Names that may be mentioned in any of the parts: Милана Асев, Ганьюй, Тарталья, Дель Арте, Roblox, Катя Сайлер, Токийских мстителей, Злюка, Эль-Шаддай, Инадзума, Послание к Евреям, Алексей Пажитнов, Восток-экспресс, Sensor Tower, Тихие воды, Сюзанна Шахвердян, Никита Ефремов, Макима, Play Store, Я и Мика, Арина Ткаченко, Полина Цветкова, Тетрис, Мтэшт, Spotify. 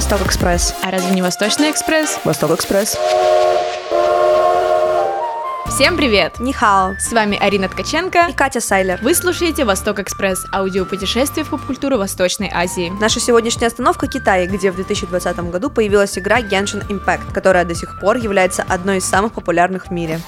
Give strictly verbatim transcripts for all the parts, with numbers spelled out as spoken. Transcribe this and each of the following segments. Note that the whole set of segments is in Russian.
Восток-экспресс. А разве не Восточный экспресс? Восток-экспресс. Всем привет! Нихао! С вами Арина Ткаченко и Катя Сайлер. Вы слушаете Восток-экспресс, аудиопутешествие в поп-культуру Восточной Азии. Наша сегодняшняя остановка — Китай, где в две тысячи двадцатом году появилась игра Genshin Impact, которая до сих пор является одной из самых популярных в мире.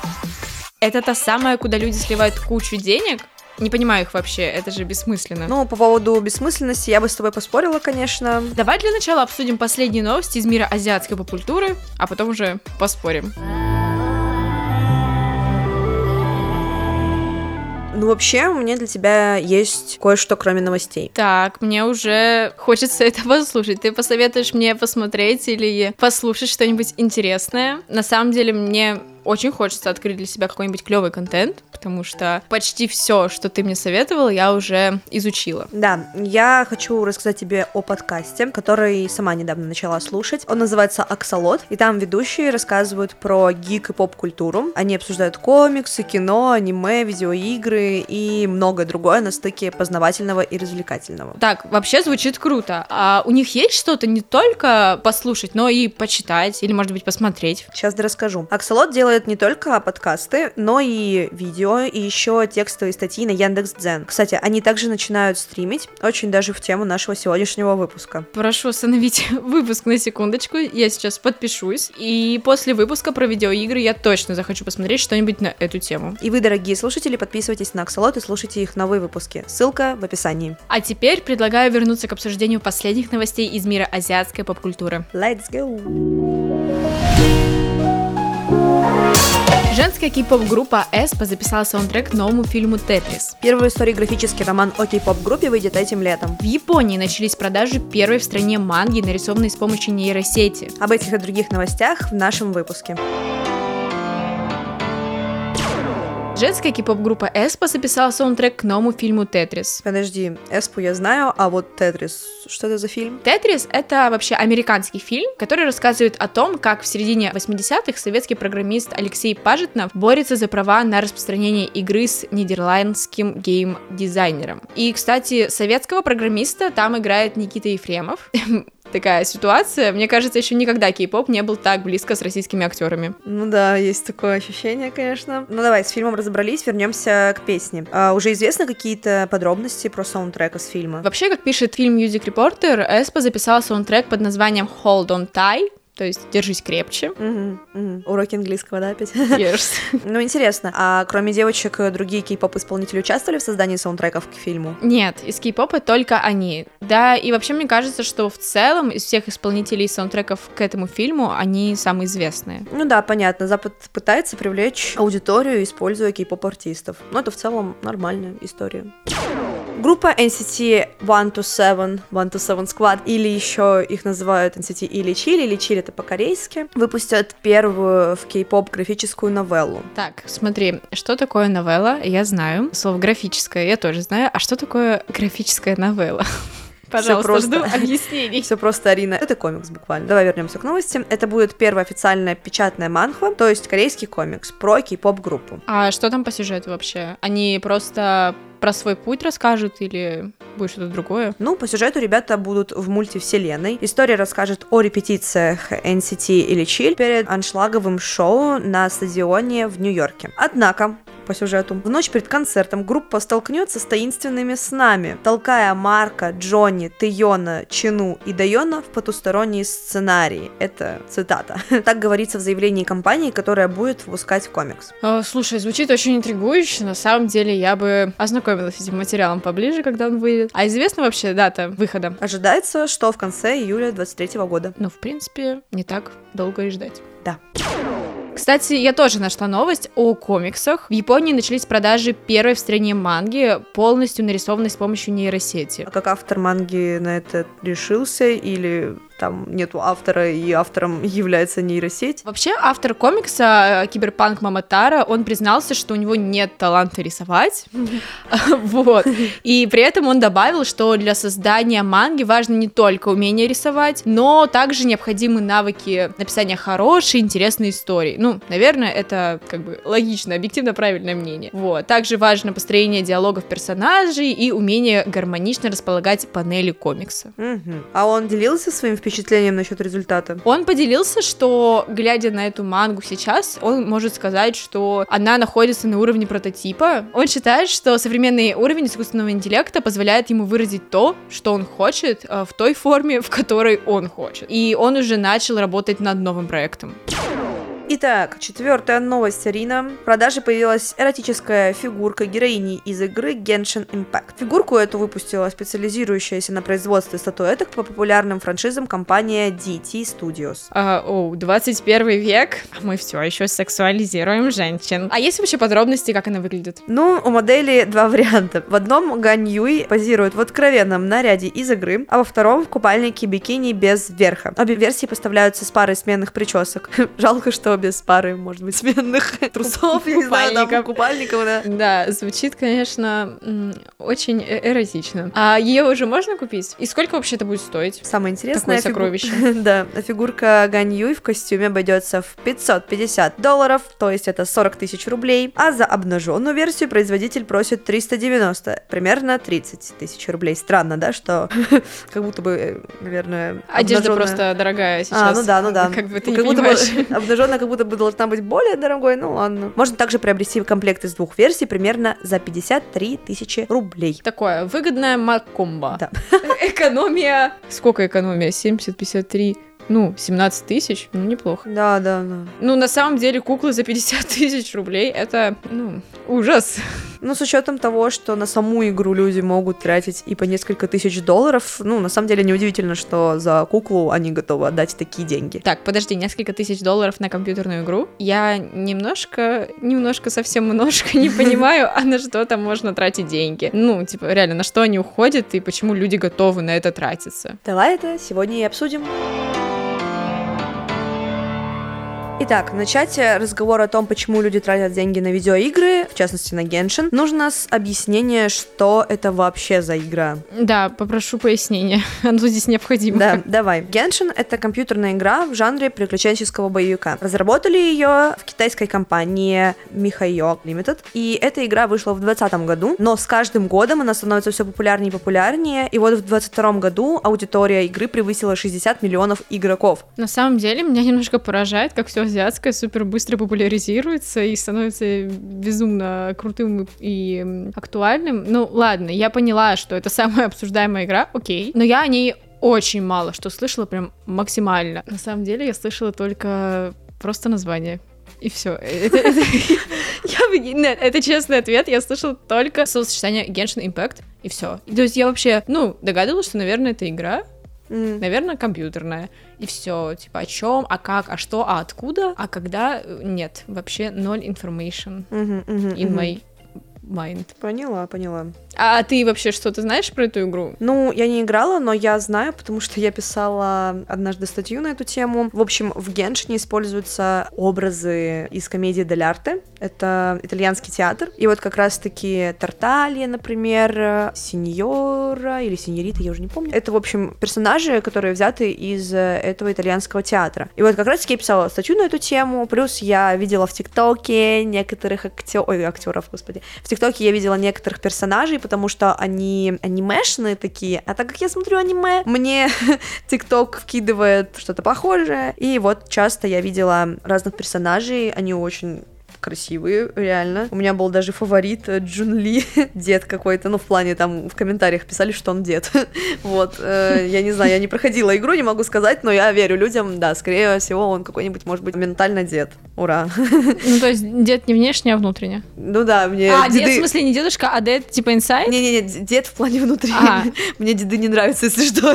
Это та самая, куда люди сливают кучу денег? Не понимаю их вообще, это же бессмысленно. Ну, по поводу бессмысленности я бы с тобой поспорила, конечно. Давай для начала обсудим последние новости из мира азиатской поп-культуры, а потом уже поспорим. Ну, вообще, у меня для тебя есть кое-что, кроме новостей. Так, мне уже хочется это послушать. Ты посоветуешь мне посмотреть или послушать что-нибудь интересное? На самом деле, мне очень хочется открыть для себя какой-нибудь клевый контент, потому что почти все, что ты мне советовала, я уже изучила. Да, я хочу рассказать тебе о подкасте, который сама недавно начала слушать. Он называется «Аксолот», и там ведущие рассказывают про гик и поп-культуру. Они обсуждают комиксы, кино, аниме, видеоигры и многое другое на стыке познавательного и развлекательного. Так, вообще звучит круто. А у них есть что-то не только послушать, но и почитать или, может быть, посмотреть? Сейчас расскажу. Аксолот делает не только подкасты, но и видео, и еще текстовые статьи на Яндекс Дзен. Кстати, они также начинают стримить, очень даже в тему нашего сегодняшнего выпуска. Прошу остановить выпуск на секундочку, я сейчас подпишусь, и после выпуска про видеоигры я точно захочу посмотреть что-нибудь на эту тему. И вы, дорогие слушатели, подписывайтесь на Аксолот и слушайте их новые выпуски. Ссылка в описании. А теперь предлагаю вернуться к обсуждению последних новостей из мира азиатской поп-культуры. Let's go! Женская кей-поп-группа Эспа записала саундтрек к новому фильму «Тетрис». Первый в истории графический роман о кей-поп-группе выйдет этим летом. В Японии начались продажи первой в стране манги, нарисованной с помощью нейросети. Об этих и других новостях в нашем выпуске. Женская кей-поп-группа Эспа записала саундтрек к новому фильму «Тетрис». Подожди, Эспу я знаю, а вот «Тетрис», что это за фильм? «Тетрис» — это вообще американский фильм, который рассказывает о том, как в середине восьмидесятых советский программист Алексей Пажитнов борется за права на распространение игры с нидерландским гейм-дизайнером. И, кстати, советского программиста там играет Никита Ефремов. Такая ситуация. Мне кажется, еще никогда кей-поп не был так близко с российскими актерами. Ну да, есть такое ощущение, конечно. Ну давай, с фильмом разобрались, вернемся к песне. А, уже известны какие-то подробности про саундтрек из фильма? Вообще, как пишет Film Music Reporter, Эспа записала саундтрек под названием «Hold on tight», то есть «Держись крепче». Mm-hmm, mm-hmm. Уроки английского, да, опять? Yes. Ну, интересно, а кроме девочек, другие кей-поп-исполнители участвовали в создании саундтреков к фильму? Нет, из кей-попа только они. Да, и вообще, мне кажется, что в целом из всех исполнителей саундтреков к этому фильму они самые известные. Ну да, понятно, Запад пытается привлечь аудиторию, используя кей-поп-артистов. Но это в целом нормальная история. Группа эн си ти сто двадцать семь Squad, или еще их называют эн си ти или Чили, или Чили это по-корейски, выпустят первую в кей-поп графическую новеллу. Так, смотри, что такое новелла, я знаю. Слово «графическое» я тоже знаю. А что такое графическая новелла? Пожалуйста, жду объяснений. Все просто, Арина. Это комикс буквально. Давай вернемся к новости. Это будет первая официальная печатная манхва, то есть корейский комикс про кей-поп-группу. А что там по сюжету вообще? Они просто про свой путь расскажут или будет что-то другое? Ну, по сюжету ребята будут в мультивселенной. История расскажет о репетициях эн си ти или Чилл перед аншлаговым шоу на стадионе в Нью-Йорке. Однако, по сюжету, в ночь перед концертом группа столкнется с таинственными снами, толкая Марка, Джонни, Тэйона, Чину и Дайона в потусторонние сценарии. Это цитата. Так говорится в заявлении компании, которая будет выпускать комикс. Слушай, звучит очень интригующе. На самом деле, я бы ознакомилась с этим материалом поближе, когда он выйдет. А известна вообще дата выхода? Ожидается, что в конце июля двадцать третьего года. Ну, в принципе, не так долго и ждать. Да. Кстати, я тоже нашла новость о комиксах. В Японии начались продажи первой в стране манги, полностью нарисованной с помощью нейросети. А как автор манги на это решился? Или там нету автора, и автором является нейросеть? Вообще, автор комикса «Киберпанк» Мамотара, он признался, что у него нет таланта рисовать. Вот. И при этом он добавил, что для создания манги важно не только умение рисовать, но также необходимы навыки написания хорошей, интересной истории. Ну, наверное, это как бы логично, объективно правильное мнение. Вот. Также важно построение диалогов персонажей и умение гармонично располагать панели комикса. А он делился своим впечатлением впечатлением насчет результата? Он поделился, что, глядя на эту мангу сейчас, он может сказать, что она находится на уровне прототипа. Он считает, что современный уровень искусственного интеллекта позволяет ему выразить то, что он хочет, в той форме, в которой он хочет. И он уже начал работать над новым проектом. Итак, четвертая новость, Арина. В продаже появилась эротическая фигурка героини из игры Genshin Impact. Фигурку эту выпустила специализирующаяся на производстве статуэток по популярным франшизам компания ди ти Studios. О, uh, oh, двадцать первый век, мы все еще сексуализируем женщин. А есть вообще подробности, как она выглядит? Ну, у модели два варианта. В одном Ганьюй позирует в откровенном наряде из игры, а во втором в купальнике бикини без верха. Обе версии поставляются с парой сменных причесок. Жалко, что без пары, может быть, сменных трусов, я не знаю, там, купальников, да. Да, звучит, конечно, очень эротично. А ее уже можно купить? И сколько вообще это будет стоить? Самое интересное, такое сокровище. Да, фигурка Ганьюй в костюме обойдется в пятьсот пятьдесят долларов, то есть это сорок тысяч рублей, а за обнаженную версию производитель просит триста девяносто, примерно тридцать тысяч рублей. Странно, да, что как будто бы, наверное, одежда просто дорогая сейчас. А, ну да, ну да. Как бы ты не понимаешь. Обнаженная как будто бы должна быть более дорогой, ну ладно. Можно также приобрести комплект из двух версий примерно за пятьдесят три тысячи рублей. Такое выгодное маккомбо. Да. Экономия. Сколько экономия? семьдесят, пятьдесят три... Ну, семнадцать тысяч, ну, неплохо. Да, да, да. Ну, на самом деле, куклы за пятьдесят тысяч рублей, это, ну, ужас. Ну, с учетом того, что на саму игру люди могут тратить и по несколько тысяч долларов, ну, на самом деле, неудивительно, что за куклу они готовы отдать такие деньги. Так, подожди, несколько тысяч долларов на компьютерную игру? Я немножко, немножко, совсем немножко не понимаю, а на что там можно тратить деньги. Ну, типа, реально, на что они уходят и почему люди готовы на это тратиться? Давай это сегодня и обсудим. Итак, начать разговор о том, почему люди тратят деньги на видеоигры, в частности на Genshin, нужно с объяснения, что это вообще за игра. Да, попрошу пояснения, оно здесь необходимо. Да, давай. Genshin — это компьютерная игра в жанре приключенческого боевика. Разработали ее в китайской компании miHoYo Limited, и эта игра вышла в двадцатом году, но с каждым годом она становится все популярнее и популярнее, и вот в двадцать втором году аудитория игры превысила шестьдесят миллионов игроков. На самом деле, меня немножко поражает, как все азиатская супер быстро популяризируется и становится безумно крутым и актуальным. Ну ладно, я поняла, что это самая обсуждаемая игра, окей, но я о ней очень мало что слышала, прям максимально. На самом деле я слышала только просто название. И все. Это, это, я, это честный ответ. Я слышала только словосочетание Genshin Impact, и все. То есть я вообще, ну, догадывалась, что, наверное, это игра, mm. наверное, компьютерная. И все, типа, о чем, а как, а что, а откуда, а когда, нет, вообще ноль information uh-huh, uh-huh, in uh-huh. my mind. Поняла, поняла. А ты вообще что-то знаешь про эту игру? Ну, я не играла, но я знаю, потому что я писала однажды статью на эту тему. В общем, в Геншине используются образы из комедии Дель Арте. Это итальянский театр. И вот как раз-таки Тарталья, например, Синьора или Синьорита, я уже не помню. Это, в общем, персонажи, которые взяты из этого итальянского театра. И вот как раз-таки я писала статью на эту тему. Плюс я видела в ТикТоке некоторых актеров... Ой, актеров, господи. В ТикТоке я видела некоторых персонажей, потому что они анимешные такие, а так как я смотрю аниме, мне ТикТок вкидывает что-то похожее, и вот часто я видела разных персонажей, они очень красивые, реально. У меня был даже фаворит Джунли, дед какой-то, ну, в плане, там, в комментариях писали, что он дед. Вот, э, я не знаю, я не проходила игру, не могу сказать, но я верю людям, да, скорее всего, он какой-нибудь, может быть, ментально дед. Ура. Ну, то есть, дед не внешне, а внутренне? Ну, да, мне А, деды... дед, в смысле, не дедушка, а дед, типа, инсайд? Не-не-не, дед в плане внутри. А. Мне деды не нравятся, если что,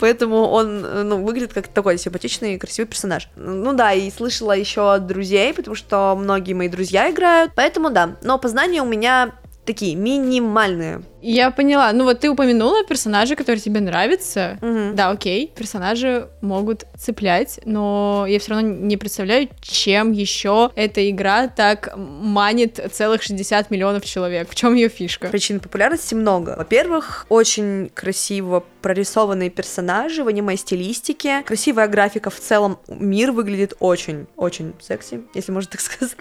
поэтому он, ну, выглядит как такой симпатичный и красивый персонаж. Ну, да, и слышала еще от друзей, потому что многие мои друзья играют, поэтому да, но познания у меня такие минимальные. Я поняла, ну вот ты упомянула персонажи, которые тебе нравятся, угу. Да, окей, персонажи могут цеплять, но я все равно не представляю, чем еще эта игра так манит целых шестьдесят миллионов человек, в чем ее фишка? Причин популярности много. Во-первых, очень красиво прорисованные персонажи в аниме-стилистике, красивая графика, в целом мир выглядит очень-очень секси, если можно так сказать.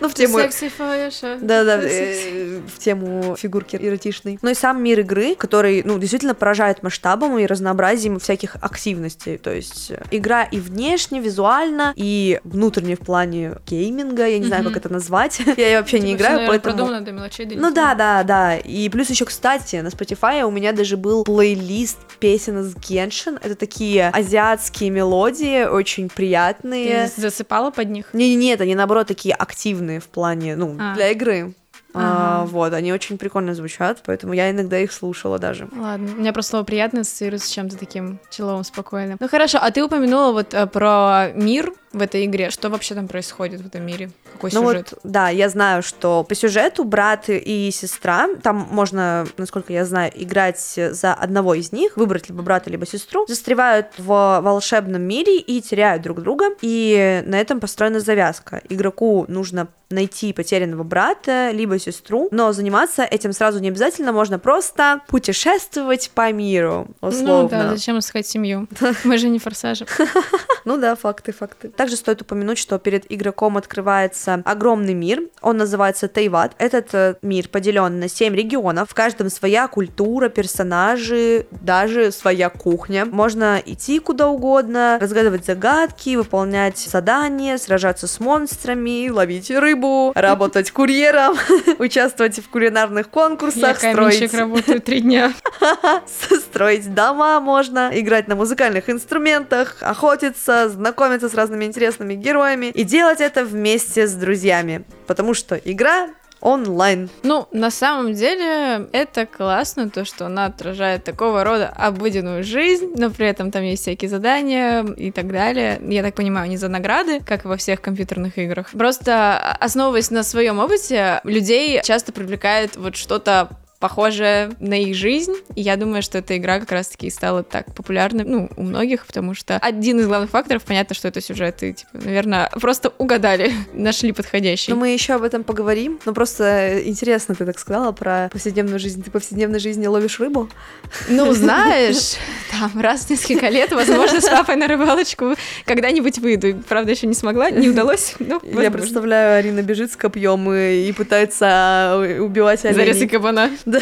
Ну, в тему... Секси, Фаеша. Да-да, в тему фигурки эротичной. людей, но и сам мир игры, который, ну, действительно поражает масштабом и разнообразием всяких активностей. То есть игра и внешне, визуально, и внутренне в плане гейминга, я не знаю, как это назвать, я вообще не играю, поэтому... Продумано до мелочей. Ну да, да, да. И плюс еще, кстати, на Spotify у меня даже был плейлист песен из Genshin. Это такие азиатские мелодии, очень приятные. Ты засыпала под них? Не, нет, они наоборот такие активные в плане, ну, а. для игры. Ага. А, вот, они очень прикольно звучат, поэтому я иногда их слушала даже. Ладно, у меня просто слово «приятно» ассоциируется с чем-то таким чиловым, спокойным. Ну хорошо, а ты упомянула вот а, про мир в этой игре. Что вообще там происходит в этом мире? Какой ну сюжет? Вот, да, я знаю, что по сюжету брат и сестра, там можно, насколько я знаю, играть за одного из них, выбрать либо брата, либо сестру, застревают в волшебном мире и теряют друг друга, и на этом построена завязка. Игроку нужно найти потерянного брата, либо сестру, но заниматься этим сразу не обязательно, можно просто путешествовать по миру, условно. Ну да, зачем искать семью? Мы же не форсажи. Ну да, факты, факты. Также стоит упомянуть, что перед игроком открывается огромный мир, он называется Тейват. Этот мир поделен на семь регионов, в каждом своя культура, персонажи, даже своя кухня. Можно идти куда угодно, разгадывать загадки, выполнять задания, сражаться с монстрами, ловить рыбу, работать курьером, участвовать в кулинарных конкурсах, строить... Я работаю три дня. Строить дома можно, играть на музыкальных инструментах, охотиться, знакомиться с разными интересными героями и делать это вместе с друзьями, потому что игра онлайн. Ну, на самом деле, это классно, то, что она отражает такого рода обыденную жизнь, но при этом там есть всякие задания и так далее. Я так понимаю, не за награды, как и во всех компьютерных играх. Просто, основываясь на своем опыте, людей часто привлекает вот что-то похожее на их жизнь, и я думаю, что эта игра как раз-таки стала так популярной, ну, у многих, потому что один из главных факторов, понятно, что это сюжет, и, типа, наверное, просто угадали, нашли подходящий. Ну, мы еще об этом поговорим, но просто интересно ты так сказала про повседневную жизнь. Ты в повседневной жизни ловишь рыбу? Ну, знаешь, там раз в несколько лет, возможно, с папой на рыбалочку когда-нибудь выйду. Правда, еще не смогла, не удалось. Я представляю, Арина бежит с копьем и пытается убивать оленей. Зарезы кабана. Да,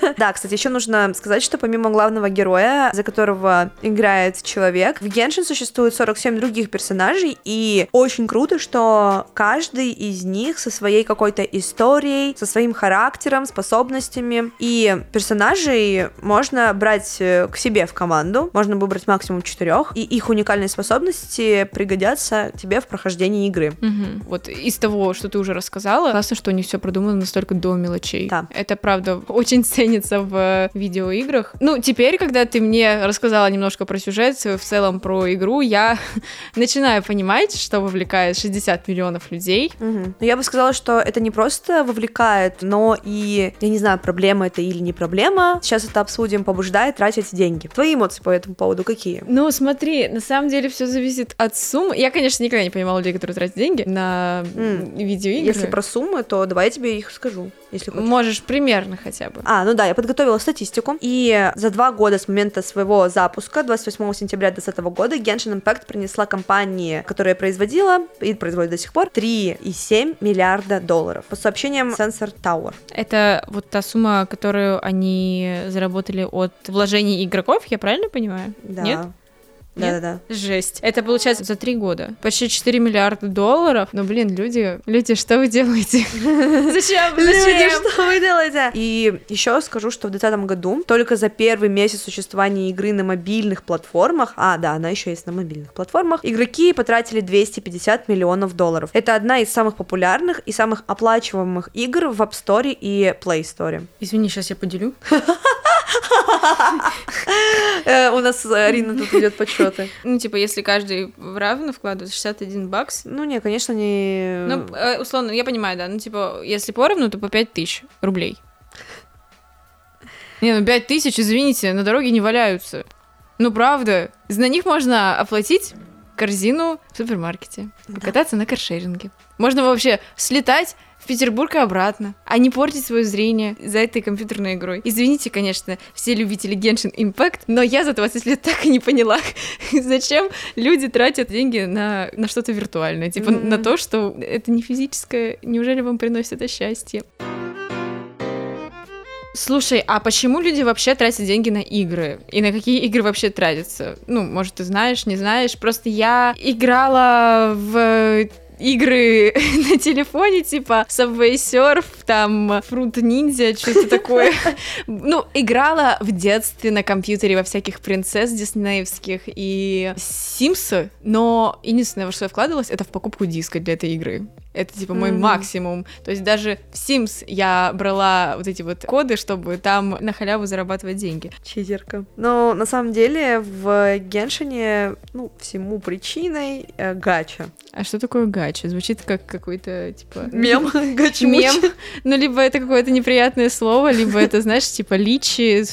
да. Да, кстати, еще нужно сказать, что помимо главного героя, за которого играет человек, в Genshin существует сорок семь других персонажей, и очень круто, что каждый из них со своей какой-то историей, со своим характером, способностями, и персонажей можно брать к себе в команду, можно выбрать максимум четырех, и их уникальные способности пригодятся тебе в прохождении игры. Угу. Вот из того, что ты уже рассказала, классно, что не все продумано настолько до мелочей. Да. Это правда очень ценится в видеоиграх. Ну, теперь, когда ты мне рассказала немножко про сюжет, в целом про игру, я начинаю понимать, что вовлекает шестьдесят миллионов людей. Угу. Но я бы сказала, что это не просто вовлекает, но и, я не знаю, проблема это или не проблема, сейчас это обсудим, побуждает тратить деньги. Твои эмоции по этому поводу какие? Ну, смотри, на самом деле все зависит от суммы. Я, конечно, никогда не понимала людей, которые тратят деньги на М- видеоигры. Если про суммы, то давай я тебе их скажу, если хочешь. Можешь примерно хотя бы. А, ну да, я подготовила статистику. И за два года с момента своего запуска, двадцать восьмого сентября две тысячи двадцатого года, Genshin Impact принесла компании, которая производила и производит до сих пор, три целых семь десятых миллиарда долларов. По сообщениям Sensor Tower. Это вот та сумма, которую они заработали от вложений игроков, я правильно понимаю? Да. Нет? Нет? Да-да-да. Жесть. Это получается за три года. Почти четыре миллиарда долларов. Но, блин, люди, люди, что вы делаете? Зачем? Люди, что вы делаете? И еще скажу, что в двадцать двадцатом году только за первый месяц существования игры на мобильных платформах, а, да, она еще есть на мобильных платформах, игроки потратили двести пятьдесят миллионов долларов. Это одна из самых популярных и самых оплачиваемых игр в App Store и Play Store. Извини, сейчас я поделю. У нас Арина тут идет подсчеты. Ну, типа, если каждый равно вкладывает шестьдесят один бакс. Ну, не, конечно, не... Ну, условно, я понимаю, да. Ну, типа, если поровну, то по пять тысяч рублей. Не, ну пять тысяч, извините, на дороге не валяются. Ну, правда. На них можно оплатить корзину в супермаркете. Покататься на каршеринге. Можно вообще слетать в Петербург и обратно, а не портить свое зрение за этой компьютерной игрой. Извините, конечно, все любители Genshin Impact, но я за двадцать лет так и не поняла, зачем люди тратят деньги на, на что-то виртуальное, типа mm-hmm. на то, что это не физическое. Неужели вам приносит это счастье? Слушай, а почему люди вообще тратят деньги на игры? И на какие игры вообще тратятся? Ну, может, ты знаешь, не знаешь. Просто я играла в игры на телефоне, типа Subway Surf, там Fruit Ninja, что-то такое. Ну, играла в детстве на компьютере во всяких принцесс диснеевских и Симсы, но единственное, во что я вкладывалась, это в покупку диска для этой игры. Это, типа, мой mm-hmm. максимум. То есть даже в Sims я брала вот эти вот коды, чтобы там на халяву зарабатывать деньги. Читерка. Но на самом деле в Геншине, ну, всему причиной э, гача. А что такое гача? Звучит как какой-то, типа... Мем. Гачмуч. Мем. Ну, либо это какое-то неприятное слово, либо это, знаешь, типа личи...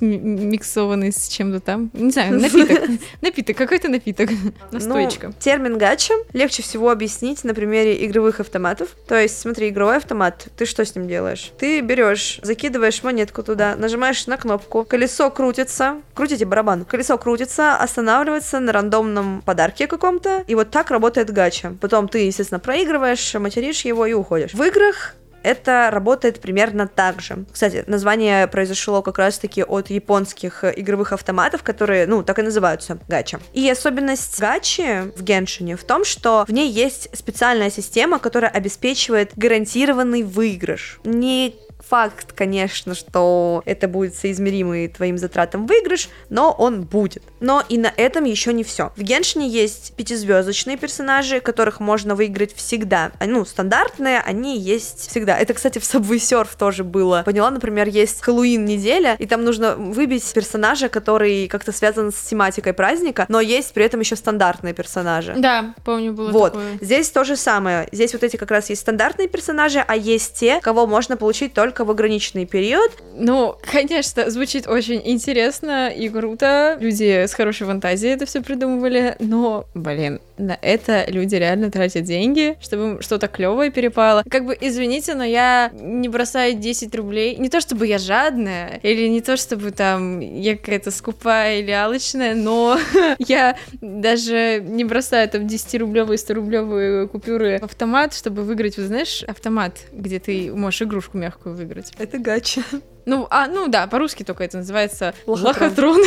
миксованный с чем-то там. Не знаю, напиток. Напиток, какой-то напиток. Настоечка. Ну, термин гача легче всего объяснить на примере игровых автоматов. То есть, смотри, игровой автомат, ты что с ним делаешь? Ты берешь, закидываешь монетку туда, нажимаешь на кнопку, колесо крутится, крутите барабан, колесо крутится, останавливается на рандомном подарке каком-то, и вот так работает гача. Потом ты, естественно, проигрываешь, материшь его и уходишь. В играх это работает примерно так же. Кстати, название произошло как раз-таки от японских игровых автоматов, которые, ну, так и называются, гача. И особенность гачи в Геншине в том, что в ней есть специальная система, которая обеспечивает гарантированный выигрыш. Не факт, конечно, что это будет соизмеримый твоим затратам выигрыш, но он будет. Но и на этом еще не все. В Геншине есть пятизвездочные персонажи, которых можно выиграть всегда. Ну, стандартные, они есть всегда. Это, кстати, в Subway Surf тоже было. Поняла, например, есть Хэллоуин неделя, и там нужно выбить персонажа, который как-то связан с тематикой праздника, но есть при этом еще стандартные персонажи. Да, помню, было вот. Такое. Здесь то же самое. Здесь вот эти как раз есть стандартные персонажи, а есть те, кого можно получить только в ограниченный период. Ну, конечно, звучит очень интересно и круто. Люди с хорошей фантазией это все придумывали, но, блин, на это люди реально тратят деньги, чтобы им что-то клевое перепало. Как бы, извините, но я не бросаю десять рублей. Не то, чтобы я жадная, или не то, чтобы там я какая-то скупая или алчная, но я даже не бросаю там десятирублевые, сторублевые купюры в автомат, чтобы выиграть, вот знаешь, автомат, где ты можешь игрушку мягкую выиграть. Это гача. Ну, а, ну да, по-русски только это называется лохотрон.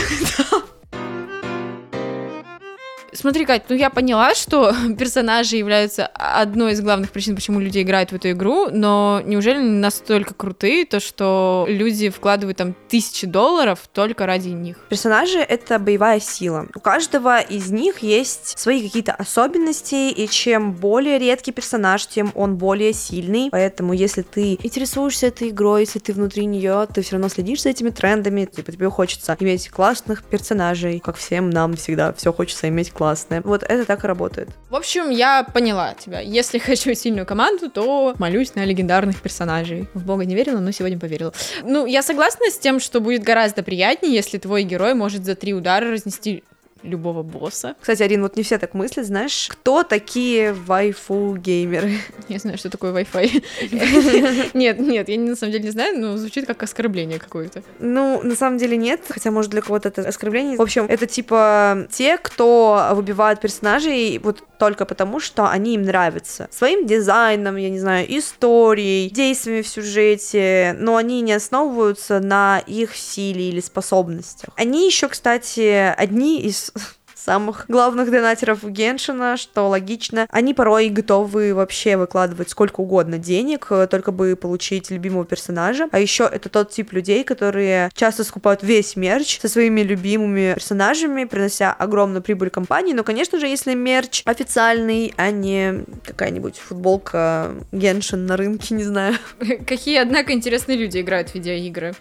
Смотри, Кать, ну я поняла, что персонажи являются одной из главных причин, почему люди играют в эту игру, но неужели они настолько крутые, то что люди вкладывают там тысячи долларов только ради них? Персонажи — это боевая сила. У каждого из них есть свои какие-то особенности, и чем более редкий персонаж, тем он более сильный. Поэтому если ты интересуешься этой игрой, если ты внутри нее, ты все равно следишь за этими трендами, типа тебе хочется иметь классных персонажей, как всем нам всегда все хочется иметь классных. Классные. Вот это так и работает. В общем, я поняла тебя. Если хочу сильную команду, то молюсь на легендарных персонажей. В Бога не верила, но сегодня поверила. Ну, я согласна с тем, что будет гораздо приятнее, если твой герой может за три удара разнести любого босса. Кстати, Арин, вот не все так мыслят, знаешь, кто такие вайфу-геймеры? Я знаю, что такое Wi-Fi. Нет, нет, я на самом деле не знаю, но звучит как оскорбление какое-то. Ну, на самом деле нет, хотя, может, для кого-то это оскорбление. В общем, это типа те, кто выбивает персонажей вот только потому, что они им нравятся. Своим дизайном, я не знаю, историей, действиями в сюжете, но они не основываются на их силе или способностях. Они еще, кстати, одни из самых главных донатеров Геншина, что логично. Они порой готовы вообще выкладывать сколько угодно денег, только бы получить любимого персонажа. А еще это тот тип людей, которые часто скупают весь мерч со своими любимыми персонажами, принося огромную прибыль компании. Но, конечно же, если мерч официальный, а не какая-нибудь футболка Геншин на рынке, не знаю. Какие, однако, интересные люди играют в видеоигры.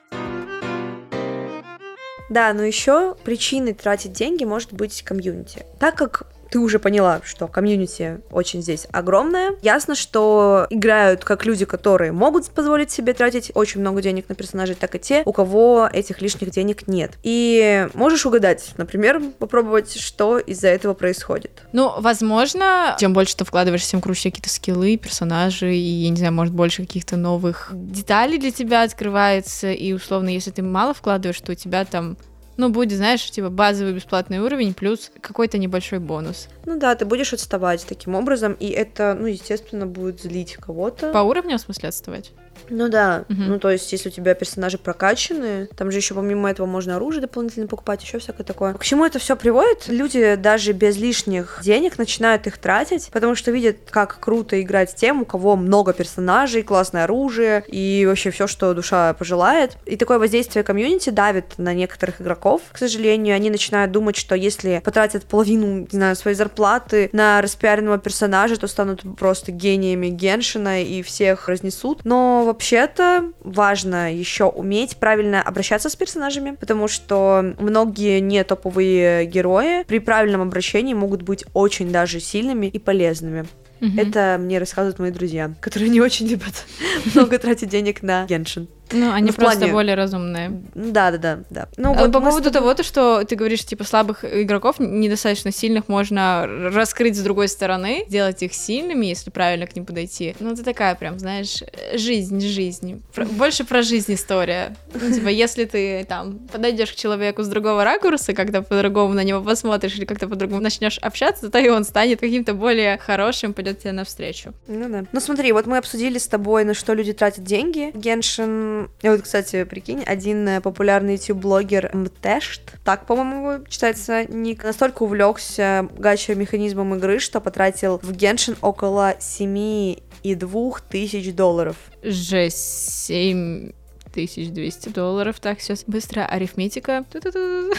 Да, но еще причиной тратить деньги может быть комьюнити. Так как ты уже поняла, что комьюнити очень здесь огромное. Ясно, что играют как люди, которые могут позволить себе тратить очень много денег на персонажей, так и те, у кого этих лишних денег нет. И можешь угадать, например, попробовать, что из-за этого происходит. Ну, возможно, чем больше ты вкладываешь, тем круче какие-то скиллы, персонажи, и, я не знаю, может, больше каких-то новых деталей для тебя открывается, и, условно, если ты мало вкладываешь, то у тебя там... Ну, будет, знаешь, типа базовый бесплатный уровень плюс какой-то небольшой бонус. Ну да, ты будешь отставать таким образом, и это, ну, естественно, будет злить кого-то. По уровню, в смысле, отставать? Ну да, угу. ну то есть если у тебя персонажи прокачанные, там же еще помимо этого можно оружие дополнительно покупать, еще всякое такое. К чему это все приводит? Люди даже без лишних денег начинают их тратить, потому что видят, как круто играть с тем, у кого много персонажей, классное оружие и вообще все, что душа пожелает. И такое воздействие комьюнити давит на некоторых игроков, к сожалению. Они начинают думать, что если потратят половину, не знаю, своей зарплаты на распиаренного персонажа, то станут просто гениями Геншина и всех разнесут. Но вообще Вообще-то важно еще уметь правильно обращаться с персонажами, потому что многие не топовые герои при правильном обращении могут быть очень даже сильными и полезными. Mm-hmm. Это мне рассказывают мои друзья, которые не очень любят много тратить денег на Геншин. Ну, они ну, просто плане... более разумные. Да, да, да, да. Ну, а вот по поводу тобой... того, что ты говоришь, типа, слабых игроков, недостаточно сильных, можно раскрыть с другой стороны, делать их сильными, если правильно к ним подойти. Ну, это такая прям, знаешь, жизнь, жизнь. Про... Больше про жизнь история. Ну, типа, если ты, там, подойдешь к человеку с другого ракурса, как-то по-другому на него посмотришь или как-то по-другому начнешь общаться, то и он станет каким-то более хорошим, пойдет тебе навстречу. Ну, да. Ну, смотри, вот мы обсудили с тобой, на что люди тратят деньги. Геншин... И вот, кстати, прикинь, один популярный YouTube-блогер Мтэшт, так, по-моему, его читается ник, настолько увлекся гача-механизмом игры, что потратил в Геншин около семь и две тысячи долларов. Жесть, семь тысяч двести долларов. Так, сейчас быстро арифметика. Ту-ту-ту.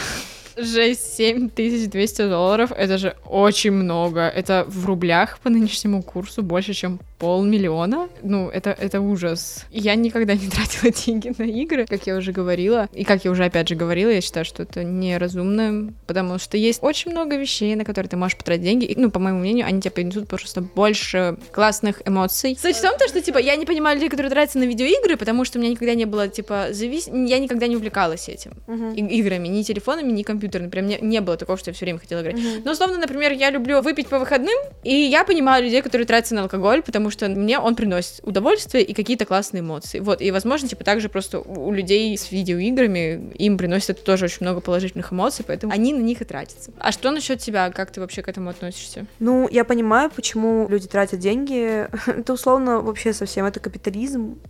Жесть, семь тысяч двести долларов, это же очень много. Это в рублях по нынешнему курсу больше, чем полмиллиона. Ну, это, это ужас. Я никогда не тратила деньги на игры, как я уже говорила. И как я уже опять же говорила, я считаю, что это неразумно, потому что есть очень много вещей, на которые ты можешь потратить деньги. И, ну, по моему мнению, они тебе принесут просто больше классных эмоций. Суть в том, что, типа, я не понимаю людей, которые тратятся на видеоигры, потому что у меня никогда не было, типа, завис... я никогда не увлекалась этим. Uh-huh. И- играми, ни телефонами, ни компьютерами. Прям не, не было такого, что я все время хотела играть. Mm-hmm. Но, условно, например, я люблю выпить по выходным, и я понимаю людей, которые тратятся на алкоголь, потому что мне он приносит удовольствие и какие-то классные эмоции. Вот, и, возможно, типа, также просто у людей с видеоиграми им приносит это тоже очень много положительных эмоций, поэтому они на них и тратятся. А что насчет тебя? Как ты вообще к этому относишься? Ну, я понимаю, почему люди тратят деньги. Это, условно, вообще совсем, это капитализм.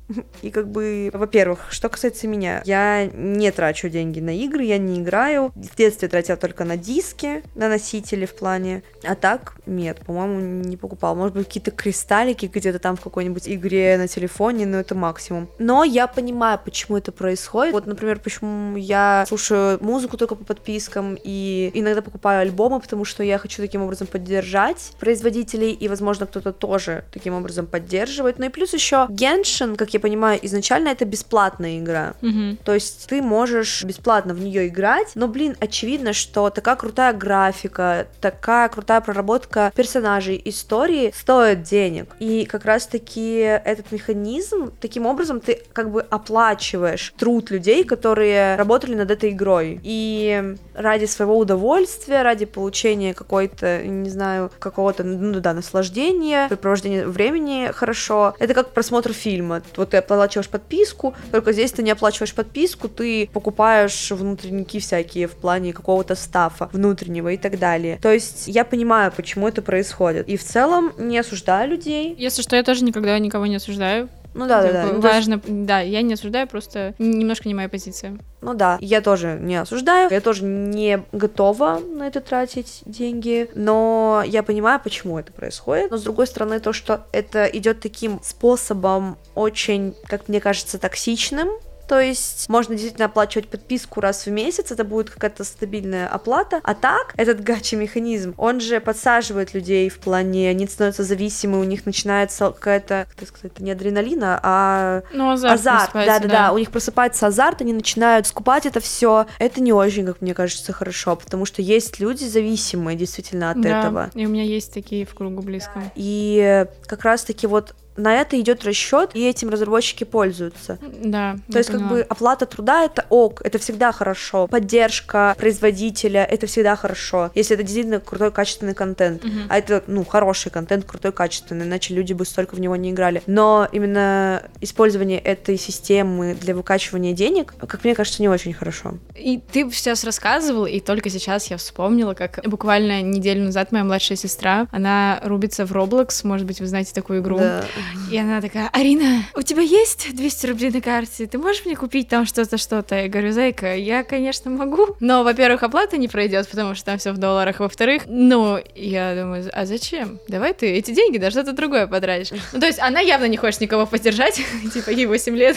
И, как бы, во-первых, что касается меня, я не трачу деньги на игры, я не играю. В детстве тратила только на диски, на носители в плане, а так нет, по-моему, не покупала. Может быть, какие-то кристаллики где-то там в какой-нибудь игре на телефоне, но это максимум. Но я понимаю, почему это происходит. Вот, например, почему я слушаю музыку только по подпискам и иногда покупаю альбомы, потому что я хочу таким образом поддержать производителей, и, возможно, кто-то тоже таким образом поддерживает. Ну и плюс еще Genshin, как я понимаю, изначально это бесплатная игра. Mm-hmm. То есть ты можешь бесплатно в нее играть, но, блин, очевидно, что такая крутая графика, такая крутая проработка персонажей, истории стоит денег. И как раз-таки этот механизм, таким образом ты как бы оплачиваешь труд людей, которые работали над этой игрой. И ради своего удовольствия, ради получения какой-то, не знаю, какого-то, ну да, наслаждения, препровождения времени хорошо. Это как просмотр фильма. Вот ты оплачиваешь подписку, только здесь ты не оплачиваешь подписку, ты покупаешь внутренники всякие в плане какого-то стафа внутреннего и так далее. То есть я понимаю, почему это происходит. И в целом не осуждаю людей. Если что, я тоже никогда никого не осуждаю. Ну да, да, да. Важно, да. да, я не осуждаю, просто немножко не моя позиция. Ну да, я тоже не осуждаю, я тоже не готова на это тратить деньги, но я понимаю, почему это происходит. Но с другой стороны, то, что это идет таким способом очень, как мне кажется, токсичным. То есть можно действительно оплачивать подписку раз в месяц, это будет какая-то стабильная оплата. А так, этот гача-механизм, он же подсаживает людей в плане, они становятся зависимы, у них начинается какая-то, как сказать, не адреналина, а ну, азарт. азарт. Да-да-да, да. У них просыпается азарт, они начинают скупать это все. Это не очень, как мне кажется, хорошо, потому что есть люди зависимые действительно от да, этого. И у меня есть такие в кругу близко. Да. И как раз-таки вот на это идет расчет, и этим разработчики пользуются. Да. То есть, поняла. Как бы оплата труда это ок, это всегда хорошо. Поддержка производителя это всегда хорошо. Если это действительно крутой качественный контент. Угу. А это, ну, хороший контент, крутой качественный, иначе люди бы столько в него не играли. Но именно использование этой системы для выкачивания денег, как мне кажется, не очень хорошо. И ты сейчас рассказывал, и только сейчас я вспомнила, как буквально неделю назад моя младшая сестра, она рубится в Roblox. Может быть, вы знаете такую игру. Да. И она такая: Арина, у тебя есть двести рублей на карте? Ты можешь мне купить там что-то, что-то? Я говорю: зайка, я, конечно, могу, но, во-первых, оплата не пройдет, потому что там все в долларах, во-вторых, ну, я думаю, а зачем? Давай ты эти деньги на что-то другое потратишь. Ну, то есть она явно не хочет никого поддержать, типа ей восемь лет,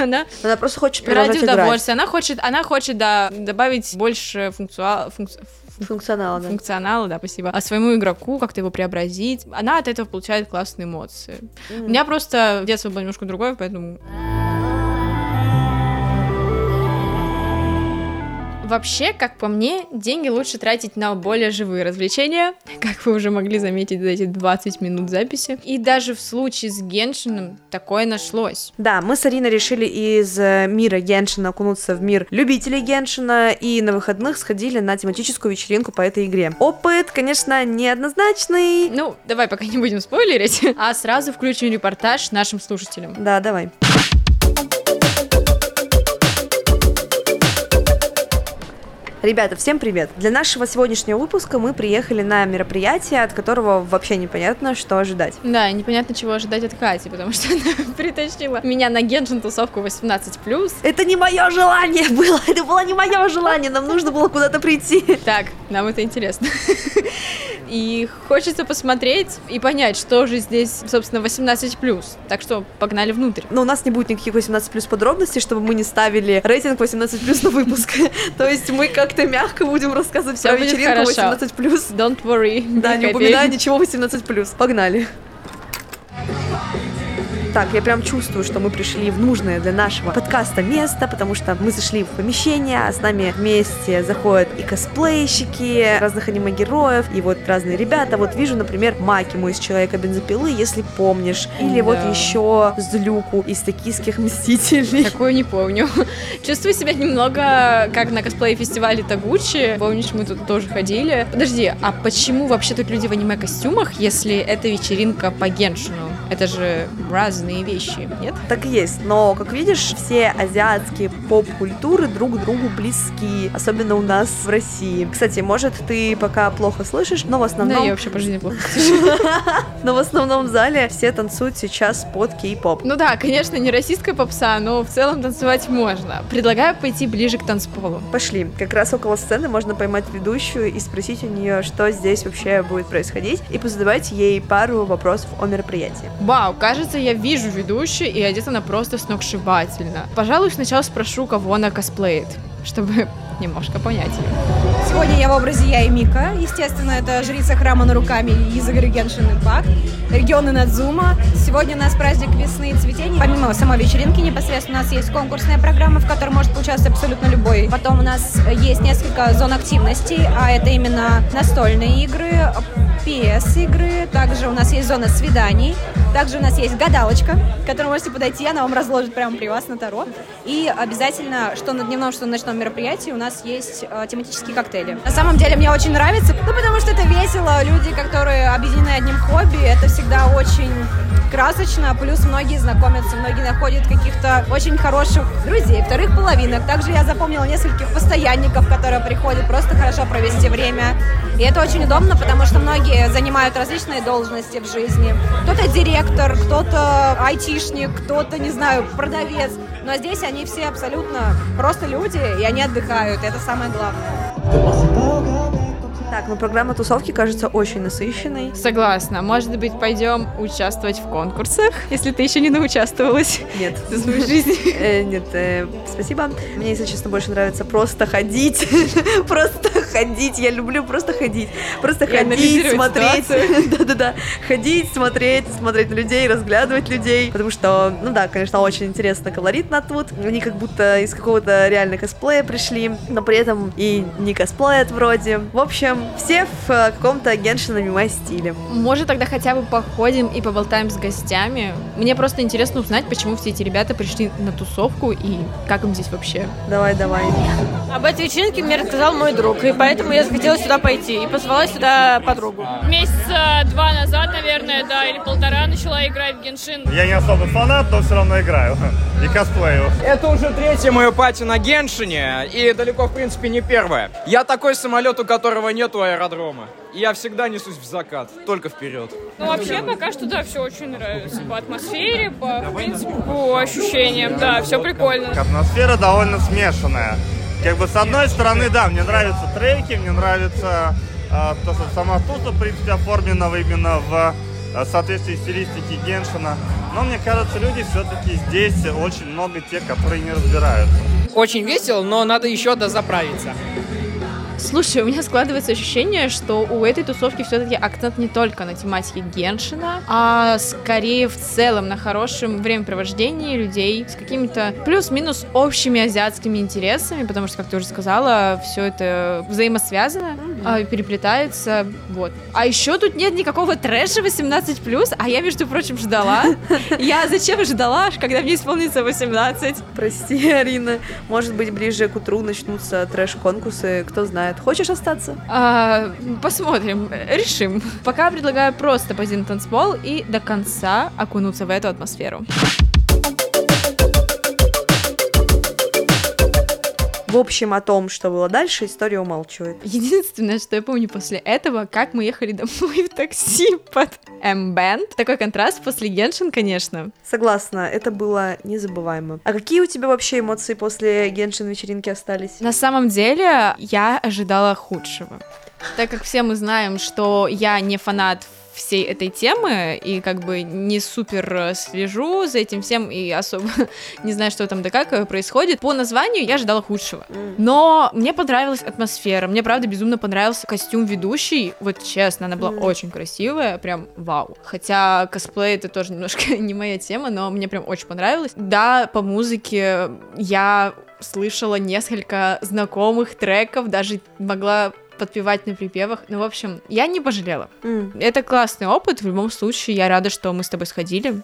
она... Она просто хочет продолжать играть. Ради удовольствия, она хочет, она хочет, да, добавить больше функционала, функци... Функционала, да. Функционала, да, спасибо. А своему игроку как-то его преобразить. Она от этого получает классные эмоции. Mm-hmm. У меня просто детство было немножко другое, поэтому... Вообще, как по мне, деньги лучше тратить на более живые развлечения, как вы уже могли заметить за эти двадцать минут записи. И даже в случае с Геншином такое нашлось. Да, мы с Ариной решили из мира Геншина окунуться в мир любителей Геншина, и на выходных сходили на тематическую вечеринку по этой игре. Опыт, конечно, неоднозначный. Ну, давай пока не будем спойлерить, а сразу включим репортаж нашим слушателям. Да, давай. Ребята, всем привет! Для нашего сегодняшнего выпуска мы приехали на мероприятие, от которого вообще непонятно, что ожидать. Да, непонятно, чего ожидать от Кати, потому что она притащила меня на Геншин-тусовку восемнадцать плюс. Это не мое желание было, это было не мое желание, нам нужно было куда-то прийти. Так, нам это интересно. И хочется посмотреть и понять, что же здесь, собственно, восемнадцать плюс. Так что погнали внутрь. Но у нас не будет никаких восемнадцать плюс подробностей, чтобы мы не ставили рейтинг восемнадцать плюс на выпуск. То есть мы как как-то мягко будем рассказывать про вечеринку восемнадцать плюс. Don't worry. Да, не упоминаю ничего восемнадцать плюс. Погнали. Так, я прям чувствую, что мы пришли в нужное для нашего подкаста место, потому что мы зашли в помещение, а с нами вместе заходят и косплейщики разных аниме-героев, и вот разные ребята. Вот вижу, например, Макиму из Человека-бензопилы, если помнишь, или да. Вот еще Злюку из Токийских мстителей. Такую не помню. Чувствую себя немного как на косплей-фестивале Тагучи. Помнишь, мы тут тоже ходили. Подожди, а почему вообще тут люди в аниме-костюмах, если это вечеринка по Геншину? Это же раз вещи, нет? Так и есть, но, как видишь, все азиатские поп-культуры друг другу близки, особенно у нас в России. Кстати, может, ты пока плохо слышишь, но в основном... Да, я вообще по жизни плохо слышу. Но в основном в зале все танцуют сейчас под кей-поп. Ну да, конечно, не российская попса, но в целом танцевать можно. Предлагаю пойти ближе к танцполу. Пошли. Как раз около сцены можно поймать ведущую и спросить у нее, что здесь вообще будет происходить, и позадавать ей пару вопросов о мероприятии. Вау, кажется, я вижу Вижу ведущую, и одета она просто сногсшибательно. Пожалуй, сначала спрошу, кого она косплеит, чтобы немножко понять ее. Сегодня я в образе Я и Мика. Естественно, это жрица храма на руками из игры Genshin Impact, регион Инадзума. Сегодня у нас праздник весны и цветений. Помимо самой вечеринки непосредственно у нас есть конкурсная программа, в которой может участвовать абсолютно любой. Потом у нас есть несколько зон активностей, а это именно настольные игры, пи эс-игры. Также у нас есть зона свиданий. Также у нас есть гадалочка, к которой можете подойти, она вам разложит прямо при вас на таро. И обязательно, что на дневном, что на ночном мероприятии, у нас есть э, тематические коктейли. На самом деле мне очень нравится, ну потому что это весело, люди, которые объединены одним хобби, это всегда очень красочно, плюс многие знакомятся, многие находят каких-то очень хороших друзей, вторых половинок. Также я запомнила нескольких постоянников, которые приходят просто хорошо провести время. И это очень удобно, потому что многие занимают различные должности в жизни. Кто-то директор, кто-то айтишник, кто-то, не знаю, продавец. Но здесь они все абсолютно просто люди, и они отдыхают. Это самое главное. Так, ну программа тусовки кажется очень насыщенной. Согласна. Может быть, пойдем участвовать в конкурсах, если ты еще не научаствовалась. Нет. В своей жизни. Нет, спасибо. Мне, если честно, больше нравится просто ходить. Просто ходить. Я люблю просто ходить. Просто ходить, смотреть. Да-да-да. Ходить, смотреть, смотреть на людей, разглядывать людей. Потому что, ну да, конечно, очень интересно, колоритно тут. Они как будто из какого-то реального косплея пришли, но при этом и не косплеят вроде. В общем, все в каком-то геншин-аниме стиле. Может, тогда хотя бы походим и поболтаем с гостями? Мне просто интересно узнать, почему все эти ребята пришли на тусовку и как им здесь вообще. Давай, давай. Об этой вечеринке мне рассказал мой друг. И поэтому я захотела сюда пойти и позвала сюда подругу. Месяца два назад, наверное, да, или полтора, начала играть в Геншин. Я не особо фанат, но все равно играю и косплею. Это уже третья моя пати на Геншине и далеко, в принципе, не первая. Я такой самолет, у которого нету аэродрома. Я всегда несусь в закат, только вперед. Ну, вообще, пока что, да, все очень нравится. По атмосфере, по, в принципе, по ощущениям, да, все прикольно. Атмосфера довольно смешанная. Как бы, с одной стороны, да, мне нравятся треки, мне нравится э, то, что сама туса, в принципе, оформлена именно в э, соответствии стилистике Геншина. Но, мне кажется, люди все-таки здесь очень много тех, которые не разбираются. Очень весело, но надо еще дозаправиться. Слушай, у меня складывается ощущение, что у этой тусовки все-таки акцент не только на тематике Геншина, а скорее в целом на хорошем времяпровождении людей с какими-то плюс-минус общими азиатскими интересами, потому что, как ты уже сказала, все это взаимосвязано, mm-hmm. переплетается, вот. А еще тут нет никакого трэша восемнадцать плюс, а я, между прочим, ждала. Я зачем ждала, когда мне исполнится восемнадцать? Прости, Арина, может быть, ближе к утру начнутся трэш-конкурсы, кто знает. Хочешь остаться? А, посмотрим, решим. Пока предлагаю просто пойти на танцпол и до конца окунуться в эту атмосферу. В общем, о том, что было дальше, история умалчивает. Единственное, что я помню после этого, как мы ехали домой в такси под эм бэнд. Такой контраст после Геншин, конечно. Согласна, это было незабываемо. А какие у тебя вообще эмоции после Геншин-вечеринки остались? На самом деле, я ожидала худшего. Так как все мы знаем, что я не фанат всей этой темы и как бы не супер слежу за этим всем и особо не знаю, что там да как происходит. По названию я ожидала худшего. Но мне понравилась атмосфера, мне правда безумно понравился костюм ведущей, вот честно, она была mm. очень красивая, прям вау. Хотя косплей это тоже немножко не моя тема, но мне прям очень понравилось. Да, по музыке я слышала несколько знакомых треков, даже могла подпевать на припевах. Ну, в общем, я не пожалела. Mm. Это классный опыт. В любом случае, я рада, что мы с тобой сходили.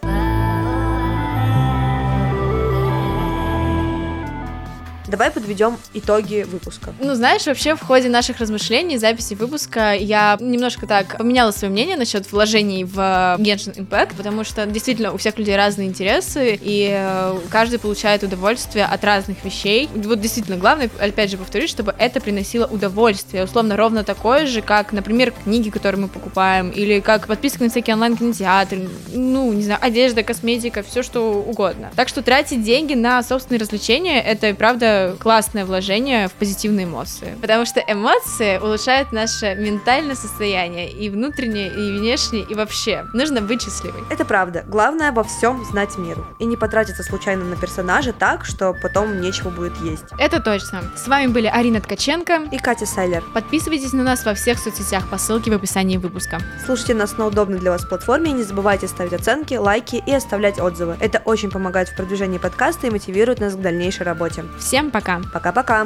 Давай подведем итоги выпуска. Ну, знаешь, вообще в ходе наших размышлений, записи выпуска, я немножко так поменяла свое мнение насчет вложений в Genshin Impact, потому что действительно у всех людей разные интересы, и каждый получает удовольствие от разных вещей. Вот действительно главное, опять же повторюсь, чтобы это приносило удовольствие, условно ровно такое же, как, например, книги, которые мы покупаем, или как подписка на всякие онлайн-кинотеатры, ну, не знаю, одежда, косметика, все что угодно. Так что тратить деньги на собственные развлечения, это, правда, классное вложение в позитивные эмоции. Потому что эмоции улучшают наше ментальное состояние, и внутреннее, и внешнее, и вообще. Нужно быть счастливой. Это правда. Главное обо всем знать меру. И не потратиться случайно на персонажа так, что потом нечего будет есть. Это точно. С вами были Арина Ткаченко и Катя Сайлер. Подписывайтесь на нас во всех соцсетях по ссылке в описании выпуска. Слушайте нас на удобной для вас платформе, не забывайте ставить оценки, лайки и оставлять отзывы. Это очень помогает в продвижении подкаста и мотивирует нас к дальнейшей работе. Всем пока. Пока-пока.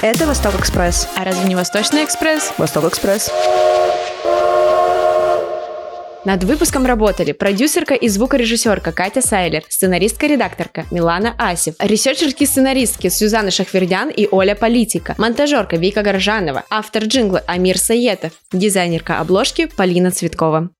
Это Восток-экспресс. А разве не Восточный экспресс? Восток-экспресс. Над выпуском работали продюсерка и звукорежиссерка Катя Сайлер, сценаристка-редакторка Милана Асев, ресерчерки-сценаристки Сюзанна Шахвердян и Оля Политика, монтажерка Вика Горжанова, автор джингла Амир Саетов, дизайнерка обложки Полина Цветкова.